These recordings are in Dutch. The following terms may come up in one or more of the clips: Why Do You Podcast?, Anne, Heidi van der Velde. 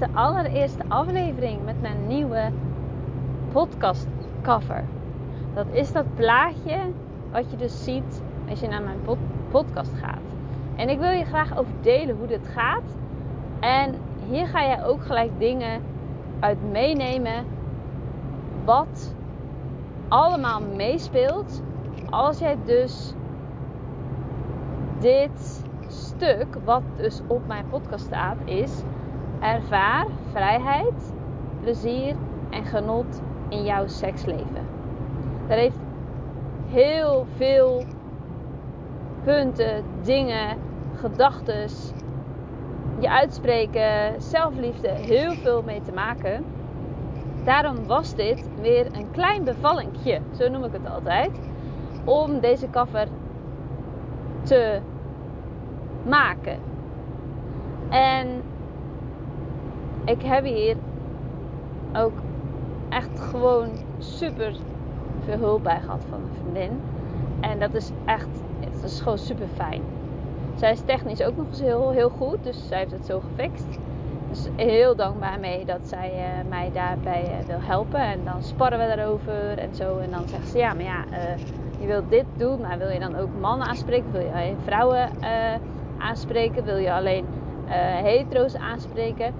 is de allereerste aflevering met mijn nieuwe podcast cover. Dat is dat plaatje wat je dus ziet als je naar mijn podcast gaat. En ik wil je graag over delen hoe dit gaat. En hier ga jij ook gelijk dingen uit meenemen wat allemaal meespeelt als jij dus dit stuk, wat dus op mijn podcast staat, is: ervaar vrijheid, plezier en genot in jouw seksleven. Daar heeft heel veel punten, dingen, gedachten, je uitspreken, zelfliefde, heel veel mee te maken. Daarom was dit weer een klein bevallinkje, zo noem ik het altijd, om deze cover te maken. En ik heb hier ook echt gewoon super veel hulp bij gehad van een vriendin. En dat is echt, het is gewoon super fijn. Zij is technisch ook nog eens heel goed, dus zij heeft het zo gefixt. Dus heel dankbaar mee dat zij mij daarbij wil helpen. En dan sparren we daarover en zo. En dan zegt ze, ja, maar ja, je wilt dit doen, maar wil je dan ook mannen aanspreken? Wil je alleen vrouwen aanspreken? Wil je alleen hetero's aanspreken?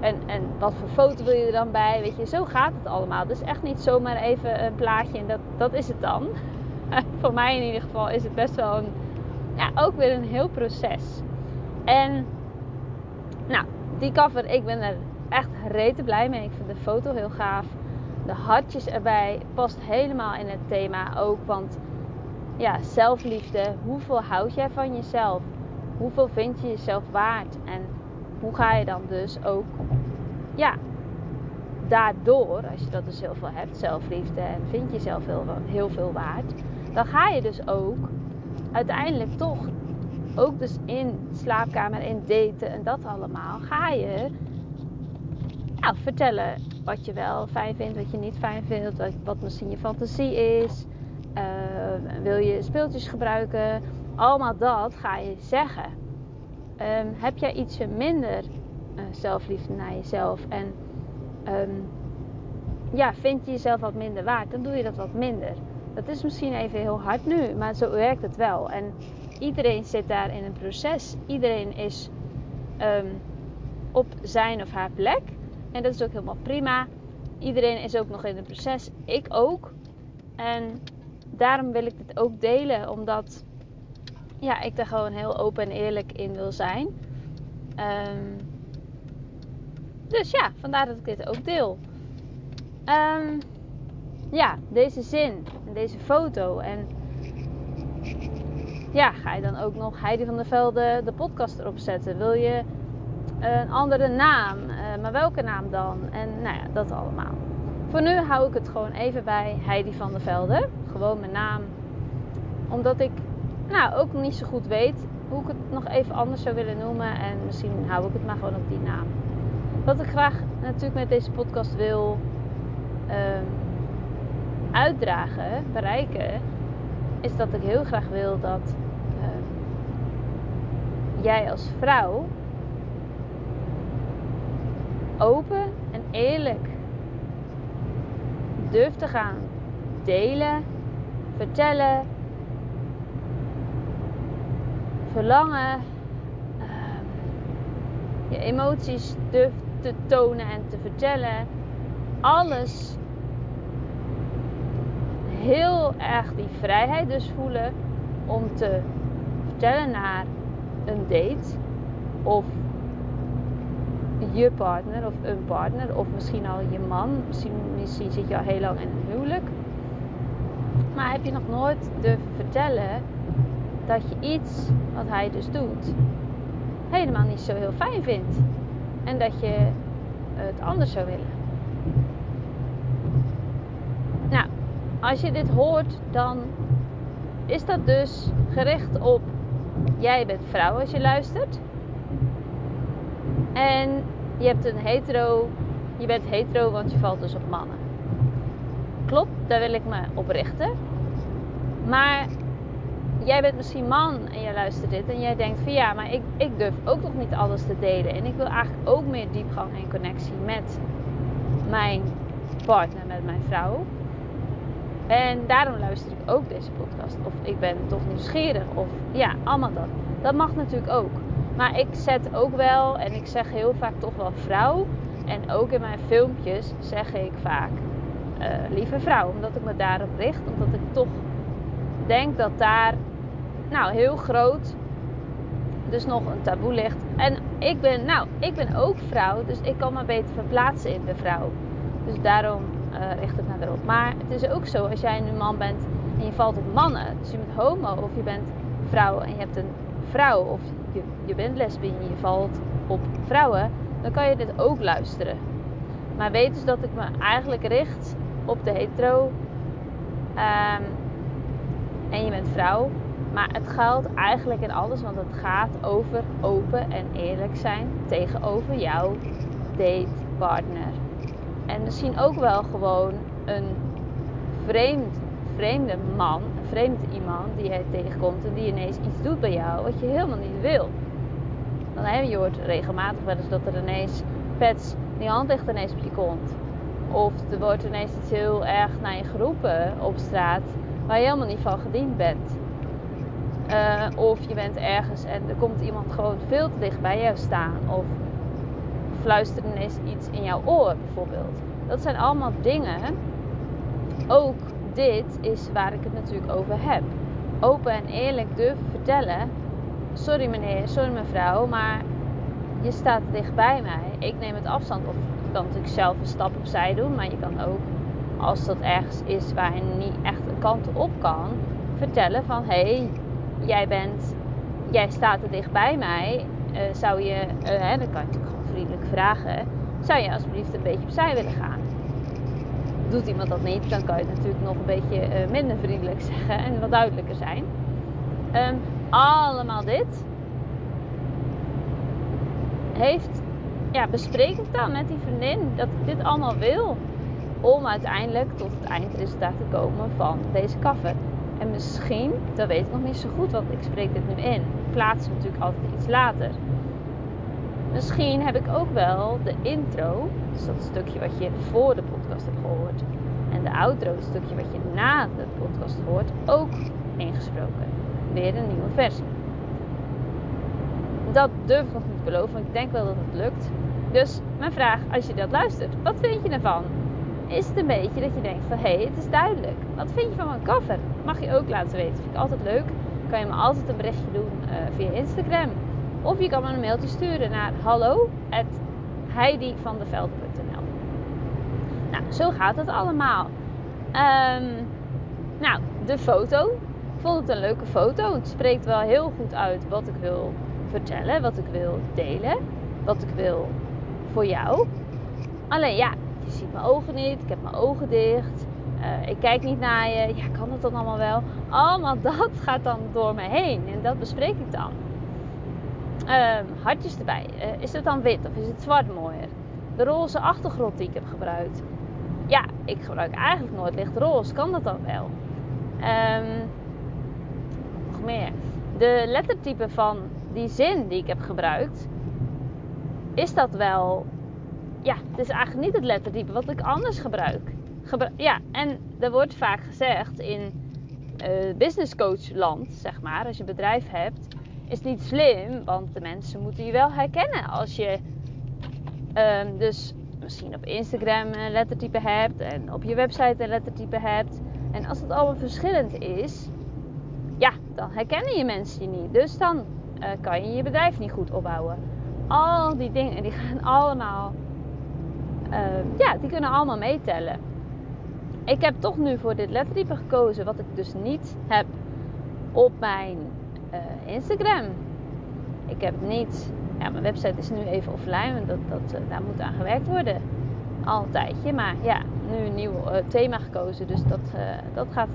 En wat voor foto wil je er dan bij? Weet je, zo gaat het allemaal. Dus echt niet zomaar even een plaatje en dat is het dan. Voor mij in ieder geval is het best wel ook weer een heel proces. En nou, die cover, ik ben er echt rete blij mee. Ik vind de foto heel gaaf. De hartjes erbij past helemaal in het thema ook. Want ja, zelfliefde. Hoeveel houd jij van jezelf? Hoeveel vind je jezelf waard? En hoe ga je dan dus ook, ja, daardoor, als je dat dus heel veel hebt, zelfliefde, en vind je jezelf heel veel waard, dan ga je dus ook uiteindelijk toch, ook dus in slaapkamer, in daten en dat allemaal, ga je vertellen wat je wel fijn vindt, wat je niet fijn vindt, wat misschien je fantasie is, wil je speeltjes gebruiken, allemaal dat ga je zeggen. Heb jij ietsje minder zelfliefde naar jezelf en vind je jezelf wat minder waard, dan doe je dat wat minder. Dat is misschien even heel hard nu, maar zo werkt het wel. En iedereen zit daar in een proces. Iedereen is op zijn of haar plek. En dat is ook helemaal prima. Iedereen is ook nog in een proces. Ik ook. En daarom wil ik dit ook delen. Omdat ik daar gewoon heel open en eerlijk in wil zijn. Dus ja, vandaar dat ik dit ook deel. Deze zin en deze foto. En ja, ga je dan ook nog Heidi van der Velde de podcast erop zetten? Wil je een andere naam? Maar welke naam dan? En nou ja, dat allemaal. Voor nu hou ik het gewoon even bij Heidi van der Velde. Gewoon mijn naam. Omdat ik ook niet zo goed weet hoe ik het nog even anders zou willen noemen. En misschien hou ik het maar gewoon op die naam. Wat ik graag natuurlijk met deze podcast wil uitdragen, bereiken, is dat ik heel graag wil dat jij als vrouw open en eerlijk durft te gaan delen, vertellen, verlangen, je emoties durft te tonen en te vertellen. Alles. Heel erg die vrijheid dus voelen om te vertellen naar een date of je partner of een partner of misschien al je man. Misschien zit je al heel lang in een huwelijk. Maar heb je nog nooit durven vertellen dat je iets wat hij dus doet helemaal niet zo heel fijn vindt. En dat je het anders zou willen. Als je dit hoort, dan is dat dus gericht op: jij bent vrouw als je luistert. En je bent hetero, want je valt dus op mannen. Klopt, daar wil ik me op richten. Maar jij bent misschien man en jij luistert dit en jij denkt van ja, maar ik durf ook nog niet alles te delen. En ik wil eigenlijk ook meer diepgang en connectie met mijn partner, met mijn vrouw. En daarom luister ik ook deze podcast. Of ik ben toch nieuwsgierig. Of ja, allemaal dat. Dat mag natuurlijk ook. Maar ik zet ook wel, en ik zeg heel vaak toch wel vrouw. En ook in mijn filmpjes zeg ik vaak lieve vrouw. Omdat ik me daarop richt. Omdat ik toch denk dat daar heel groot dus nog een taboe ligt. En ik ben ook vrouw. Dus ik kan me beter verplaatsen in de vrouw. Dus daarom richt ik me erop. Maar het is ook zo, als jij een man bent en je valt op mannen. Dus je bent homo of je bent vrouw en je hebt een vrouw. Of je bent lesbien en je valt op vrouwen. Dan kan je dit ook luisteren. Maar weet dus dat ik me eigenlijk richt op de hetero. En je bent vrouw. Maar het geldt eigenlijk in alles. Want het gaat over open en eerlijk zijn tegenover jouw datepartner. En misschien ook wel gewoon een vreemde man, een vreemd iemand die jij tegenkomt en die ineens iets doet bij jou wat je helemaal niet wil. Je hoort regelmatig wel eens dat er ineens pets, die hand ligt ineens op je kont. Of er wordt ineens iets heel erg naar je geroepen op straat waar je helemaal niet van gediend bent. Of je bent ergens en er komt iemand gewoon veel te dicht bij jou staan. Of fluistert ineens iets in jouw oor bijvoorbeeld. Dat zijn allemaal dingen. Ook dit is waar ik het natuurlijk over heb. Open en eerlijk durven vertellen. Sorry meneer, sorry mevrouw, maar je staat dicht bij mij. Ik neem het afstand. Of je kan natuurlijk zelf een stap opzij doen. Maar je kan ook, als dat ergens is waar je niet echt een kant op kan, vertellen van hé, jij staat er dicht bij mij. Zou je, dat kan je natuurlijk gewoon vriendelijk vragen. Zou je alsjeblieft een beetje opzij willen gaan? Doet iemand dat niet, dan kan je het natuurlijk nog een beetje minder vriendelijk zeggen. En wat duidelijker zijn. Allemaal dit bespreek ik dan met die vriendin dat ik dit allemaal wil om uiteindelijk tot het eindresultaat te komen van deze cover. En misschien, dat weet ik nog niet zo goed, want ik spreek dit nu in. Ik plaats het natuurlijk altijd iets later. Misschien heb ik ook wel de intro, dus dat stukje wat je voor de podcast hebt gehoord, en de outro, het stukje wat je na de podcast hoort, ook ingesproken. Weer een nieuwe versie. Dat durf ik nog niet te beloven, want ik denk wel dat het lukt. Dus mijn vraag, als je dat luistert, wat vind je ervan? Is het een beetje dat je denkt van, het is duidelijk. Wat vind je van mijn cover? Mag je ook laten weten. Vind ik altijd leuk. Kan je me altijd een berichtje doen via Instagram. Of je kan me een mailtje sturen naar hallo@heidivandervelde.nl. Zo gaat het allemaal. De foto. Ik vond het een leuke foto. Het spreekt wel heel goed uit wat ik wil vertellen, wat ik wil delen, wat ik wil voor jou. Alleen je ziet mijn ogen niet, ik heb mijn ogen dicht, ik kijk niet naar je. Ja, kan dat dan allemaal wel? Allemaal dat gaat dan door me heen en dat bespreek ik dan. Hartjes erbij. Is het dan wit of is het zwart mooier? De roze achtergrond die ik heb gebruikt. Ja, ik gebruik eigenlijk nooit licht roze. Kan dat dan wel? Meer. De lettertype van die zin die ik heb gebruikt, is dat wel... Ja, het is eigenlijk niet het lettertype wat ik anders gebruik. En er wordt vaak gezegd in business coach land, zeg maar, als je een bedrijf hebt, is het niet slim, want de mensen moeten je wel herkennen. Als je dus misschien op Instagram een lettertype hebt en op je website een lettertype hebt. En als het allemaal verschillend is... Dan herkennen je mensen je niet. Dus dan kan je je bedrijf niet goed opbouwen. Al die dingen, die gaan allemaal... die kunnen allemaal meetellen. Ik heb toch nu voor dit lettertype gekozen. Wat ik dus niet heb op mijn Instagram. Ik heb niet... Ja, mijn website is nu even offline. Want daar moet aan gewerkt worden. Al een tijdje. Maar nu een nieuw thema gekozen. Dus dat gaat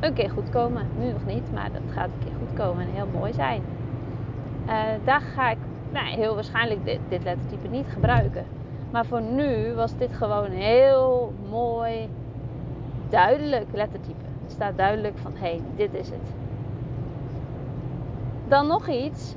een keer goed komen. Nu nog niet, maar dat gaat een keer goed komen en heel mooi zijn. Daar ga ik heel waarschijnlijk dit lettertype niet gebruiken. Maar voor nu was dit gewoon heel mooi, duidelijk lettertype. Er staat duidelijk van, dit is het. Dan nog iets.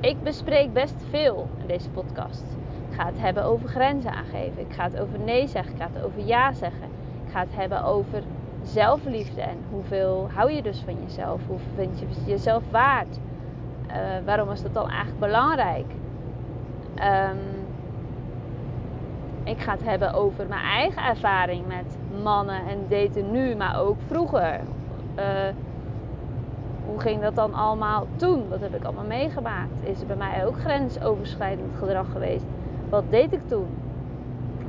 Ik bespreek best veel in deze podcast. Ik ga het hebben over grenzen aangeven. Ik ga het over nee zeggen. Ik ga het over ja zeggen. Ik ga het hebben over zelfliefde. En hoeveel hou je dus van jezelf? Hoeveel vind je jezelf waard? Waarom is dat dan eigenlijk belangrijk? Ik ga het hebben over mijn eigen ervaring met mannen en daten nu, maar ook vroeger. Hoe ging dat dan allemaal toen? Wat heb ik allemaal meegemaakt? Is er bij mij ook grensoverschrijdend gedrag geweest? Wat deed ik toen?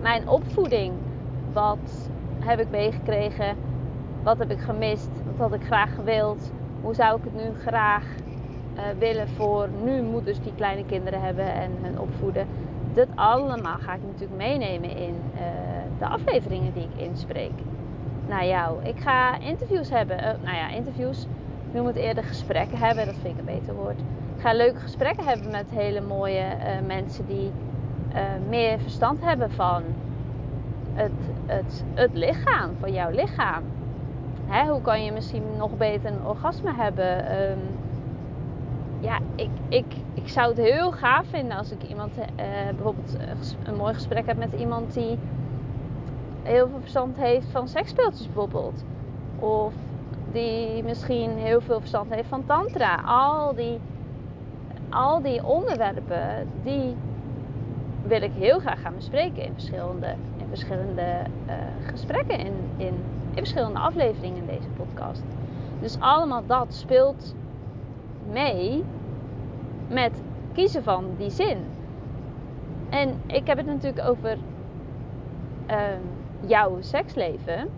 Mijn opvoeding. Wat heb ik meegekregen? Wat heb ik gemist? Wat had ik graag gewild? Hoe zou ik het nu graag willen voor nu moeders die kleine kinderen hebben en hun opvoeden? Dat allemaal ga ik natuurlijk meenemen in de afleveringen die ik inspreek naar jou. Ik ga interviews hebben. Ik noem het eerder gesprekken hebben. Dat vind ik een beter woord. Ik ga leuke gesprekken hebben met hele mooie mensen die meer verstand hebben van het lichaam. Van jouw lichaam. Hè, hoe kan je misschien nog beter een orgasme hebben? Ik zou het heel gaaf vinden als ik iemand bijvoorbeeld een mooi gesprek heb met iemand die heel veel verstand heeft van seksspeeltjes bijvoorbeeld. Of die misschien heel veel verstand heeft van tantra. Al die onderwerpen, die wil ik heel graag gaan bespreken in verschillende gesprekken, in verschillende afleveringen in deze podcast. Dus allemaal dat speelt mee met kiezen van die zin. En ik heb het natuurlijk over jouw seksleven.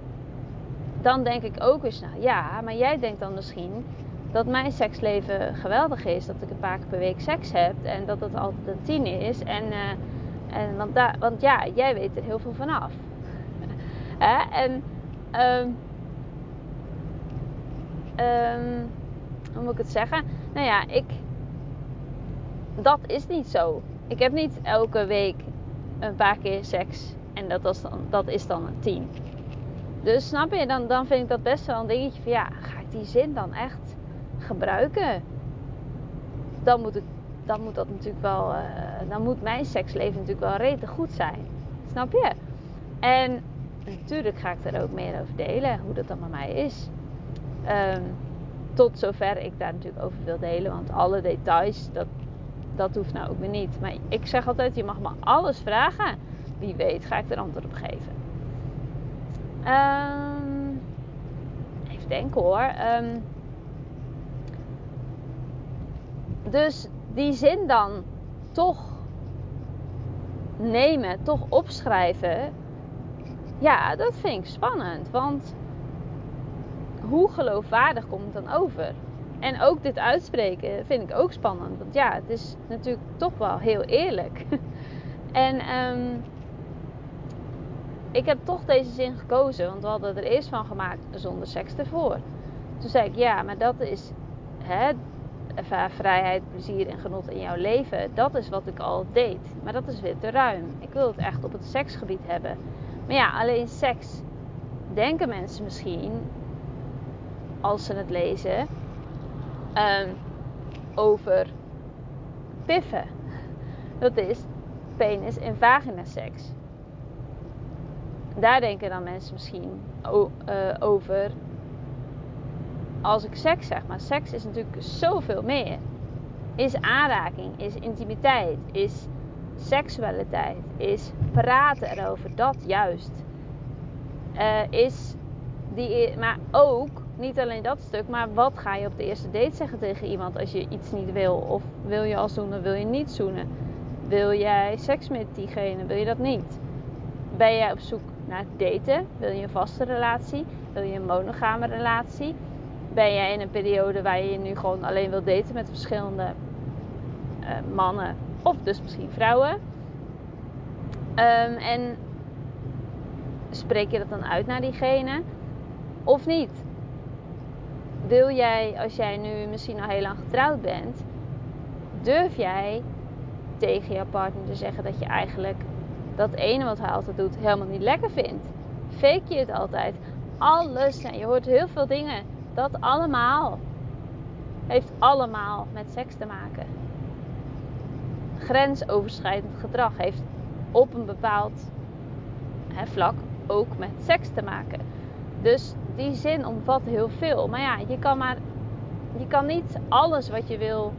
Dan denk ik ook eens, nou ja, maar jij denkt dan misschien dat mijn seksleven geweldig is. Dat ik een paar keer per week seks heb en dat het altijd een 10 is. Want ja, jij weet er heel veel van af. Hoe moet ik het zeggen? Nou ja, dat is niet zo. Ik heb niet elke week een paar keer seks. En dat is dan een 10. Dus snap je, dan vind ik dat best wel een dingetje van ja, ga ik die zin dan echt gebruiken? Dan moet mijn seksleven natuurlijk wel redelijk goed zijn. Snap je? En natuurlijk ga ik er ook meer over delen, hoe dat dan bij mij is. Tot zover ik daar natuurlijk over wil delen. Want alle details, dat hoeft nou ook weer niet. Maar ik zeg altijd, je mag me alles vragen. Wie weet ga ik er antwoord op geven. Even denken hoor. Dus die zin dan toch nemen, toch opschrijven. Ja, dat vind ik spannend. Want hoe geloofwaardig komt het dan over? En ook dit uitspreken vind ik ook spannend. Want ja, het is natuurlijk toch wel heel eerlijk. En ik heb toch deze zin gekozen. Want we hadden er eerst van gemaakt zonder seks ervoor. Toen zei ik, ja, maar dat is vrijheid, plezier en genot in jouw leven. Dat is wat ik al deed. Maar dat is weer te ruim. Ik wil het echt op het seksgebied hebben. Maar ja, alleen seks denken mensen misschien, als ze het lezen, over piffen. Dat is penis- en vaginaseks. Daar denken dan mensen misschien over als ik seks zeg. Maar seks is natuurlijk zoveel meer. Is aanraking, is intimiteit, is seksualiteit, is praten erover, dat juist. Maar ook, niet alleen dat stuk, maar wat ga je op de eerste date zeggen tegen iemand als je iets niet wil? Of wil je al zoenen, wil je niet zoenen? Wil jij seks met diegene, wil je dat niet? Ben jij op zoek naar daten? Wil je een vaste relatie? Wil je een monogame relatie? Ben jij in een periode waar je nu gewoon alleen wil daten met verschillende mannen? Of dus misschien vrouwen? En spreek je dat dan uit naar diegene? Of niet? Wil jij, als jij nu misschien al heel lang getrouwd bent, durf jij tegen jouw partner te zeggen dat je eigenlijk dat ene wat hij altijd doet helemaal niet lekker vindt? Fake je het altijd? Alles. Nou, je hoort heel veel dingen Dat allemaal heeft allemaal met seks te maken. Grensoverschrijdend gedrag heeft op een bepaald vlak ook met seks te maken. Dus die zin omvat heel veel. Maar ja, je kan niet alles wat je wil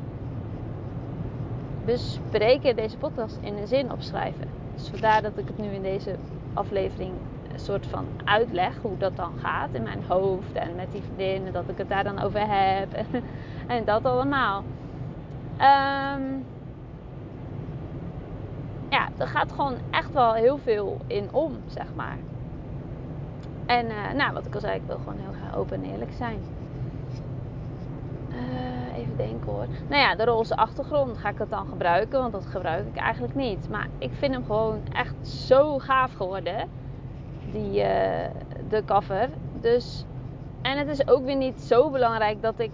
bespreken in deze podcast in een zin opschrijven. Dus vandaar dat ik het nu in deze aflevering een soort van uitleg hoe dat dan gaat in mijn hoofd en met die vriendinnen, dat ik het daar dan over heb en dat allemaal. Ja, er gaat gewoon echt wel heel veel in om, zeg maar. En nou, wat ik al zei, ik wil gewoon heel graag open en eerlijk zijn. Even denken hoor. Nou ja, de roze achtergrond, ga ik dat dan gebruiken? Want dat gebruik ik eigenlijk niet. Maar ik vind hem gewoon echt zo gaaf geworden, de cover. Dus, en het is ook weer niet zo belangrijk dat ik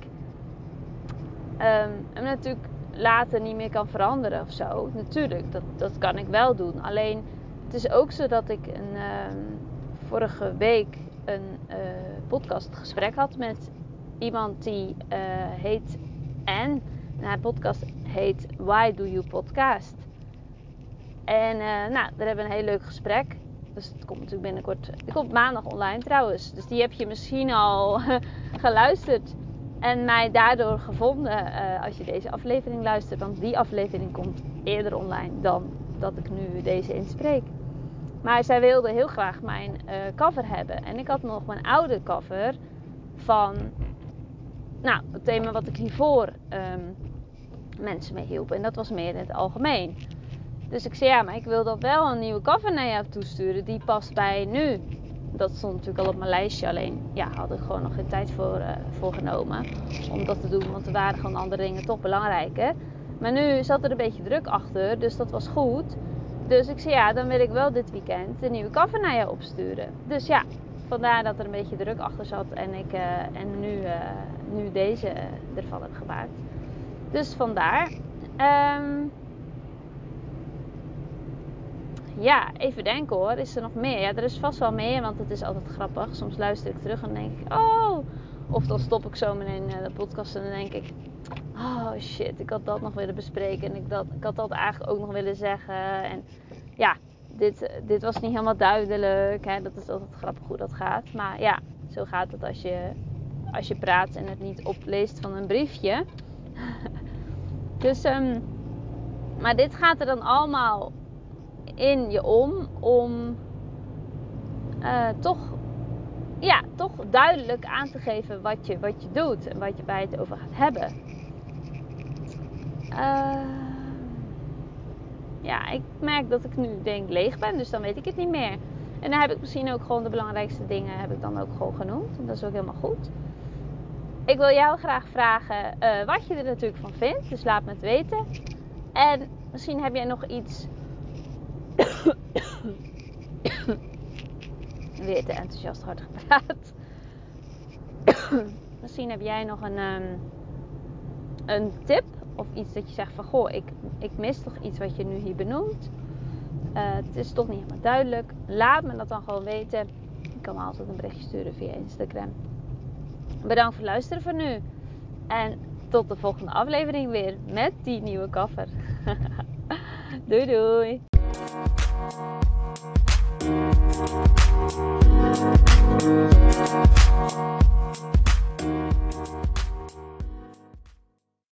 hem natuurlijk later niet meer kan veranderen of zo. Natuurlijk, dat kan ik wel doen. Alleen, het is ook zo dat ik vorige week een podcastgesprek had met iemand die heet Anne. En haar podcast heet Why Do You Podcast? En nou, daar hebben we een heel leuk gesprek. Dus het komt natuurlijk binnenkort. Het komt maandag online trouwens. Dus die heb je misschien al geluisterd. En mij daardoor gevonden als je deze aflevering luistert. Want die aflevering komt eerder online dan dat ik nu deze inspreek. Maar zij wilde heel graag mijn cover hebben. En ik had nog mijn oude cover van het thema wat ik hiervoor mensen mee hielp. En dat was meer in het algemeen. Dus ik zei, ja, maar ik wil dan wel een nieuwe cover naar jou toesturen. Die past bij nu. Dat stond natuurlijk al op mijn lijstje. Alleen, ja, had ik gewoon nog geen tijd voor genomen. Om dat te doen. Want er waren gewoon andere dingen toch belangrijker. Maar nu zat er een beetje druk achter. Dus dat was goed. Dus ik zei, ja, dan wil ik wel dit weekend een nieuwe cover naar jou opsturen. Dus ja, vandaar dat er een beetje druk achter zat. En ik nu deze ervan heb gemaakt. Dus vandaar. Ja, even denken hoor. Is er nog meer? Ja, er is vast wel meer, want het is altijd grappig. Soms luister ik terug en denk ik, oh. Of dan stop ik zo meteen de podcast en dan denk ik, oh shit, ik had dat nog willen bespreken. En ik had dat eigenlijk ook nog willen zeggen. En ja, dit was niet helemaal duidelijk. Hè? Dat is altijd grappig hoe dat gaat. Maar ja, zo gaat het als je praat en het niet opleest van een briefje. Dus, maar dit gaat er dan allemaal in je om toch duidelijk aan te geven wat je doet en wat je bij het over gaat hebben. Ja, ik merk dat ik nu denk leeg ben, dus dan weet ik het niet meer. En dan heb ik misschien ook gewoon de belangrijkste dingen heb ik dan ook gewoon genoemd. En dat is ook helemaal goed. Ik wil jou graag vragen wat je er natuurlijk van vindt, dus laat me het weten. En misschien heb jij nog iets. Weer te enthousiast hard gepraat. Misschien heb jij nog een tip of iets dat je zegt van goh, ik mis toch iets wat je nu hier benoemt. Het is toch niet helemaal duidelijk. Laat me dat dan gewoon weten. Je kan me altijd een berichtje sturen via Instagram. Bedankt voor het luisteren voor nu. En tot de volgende aflevering weer met die nieuwe cover. Doei doei.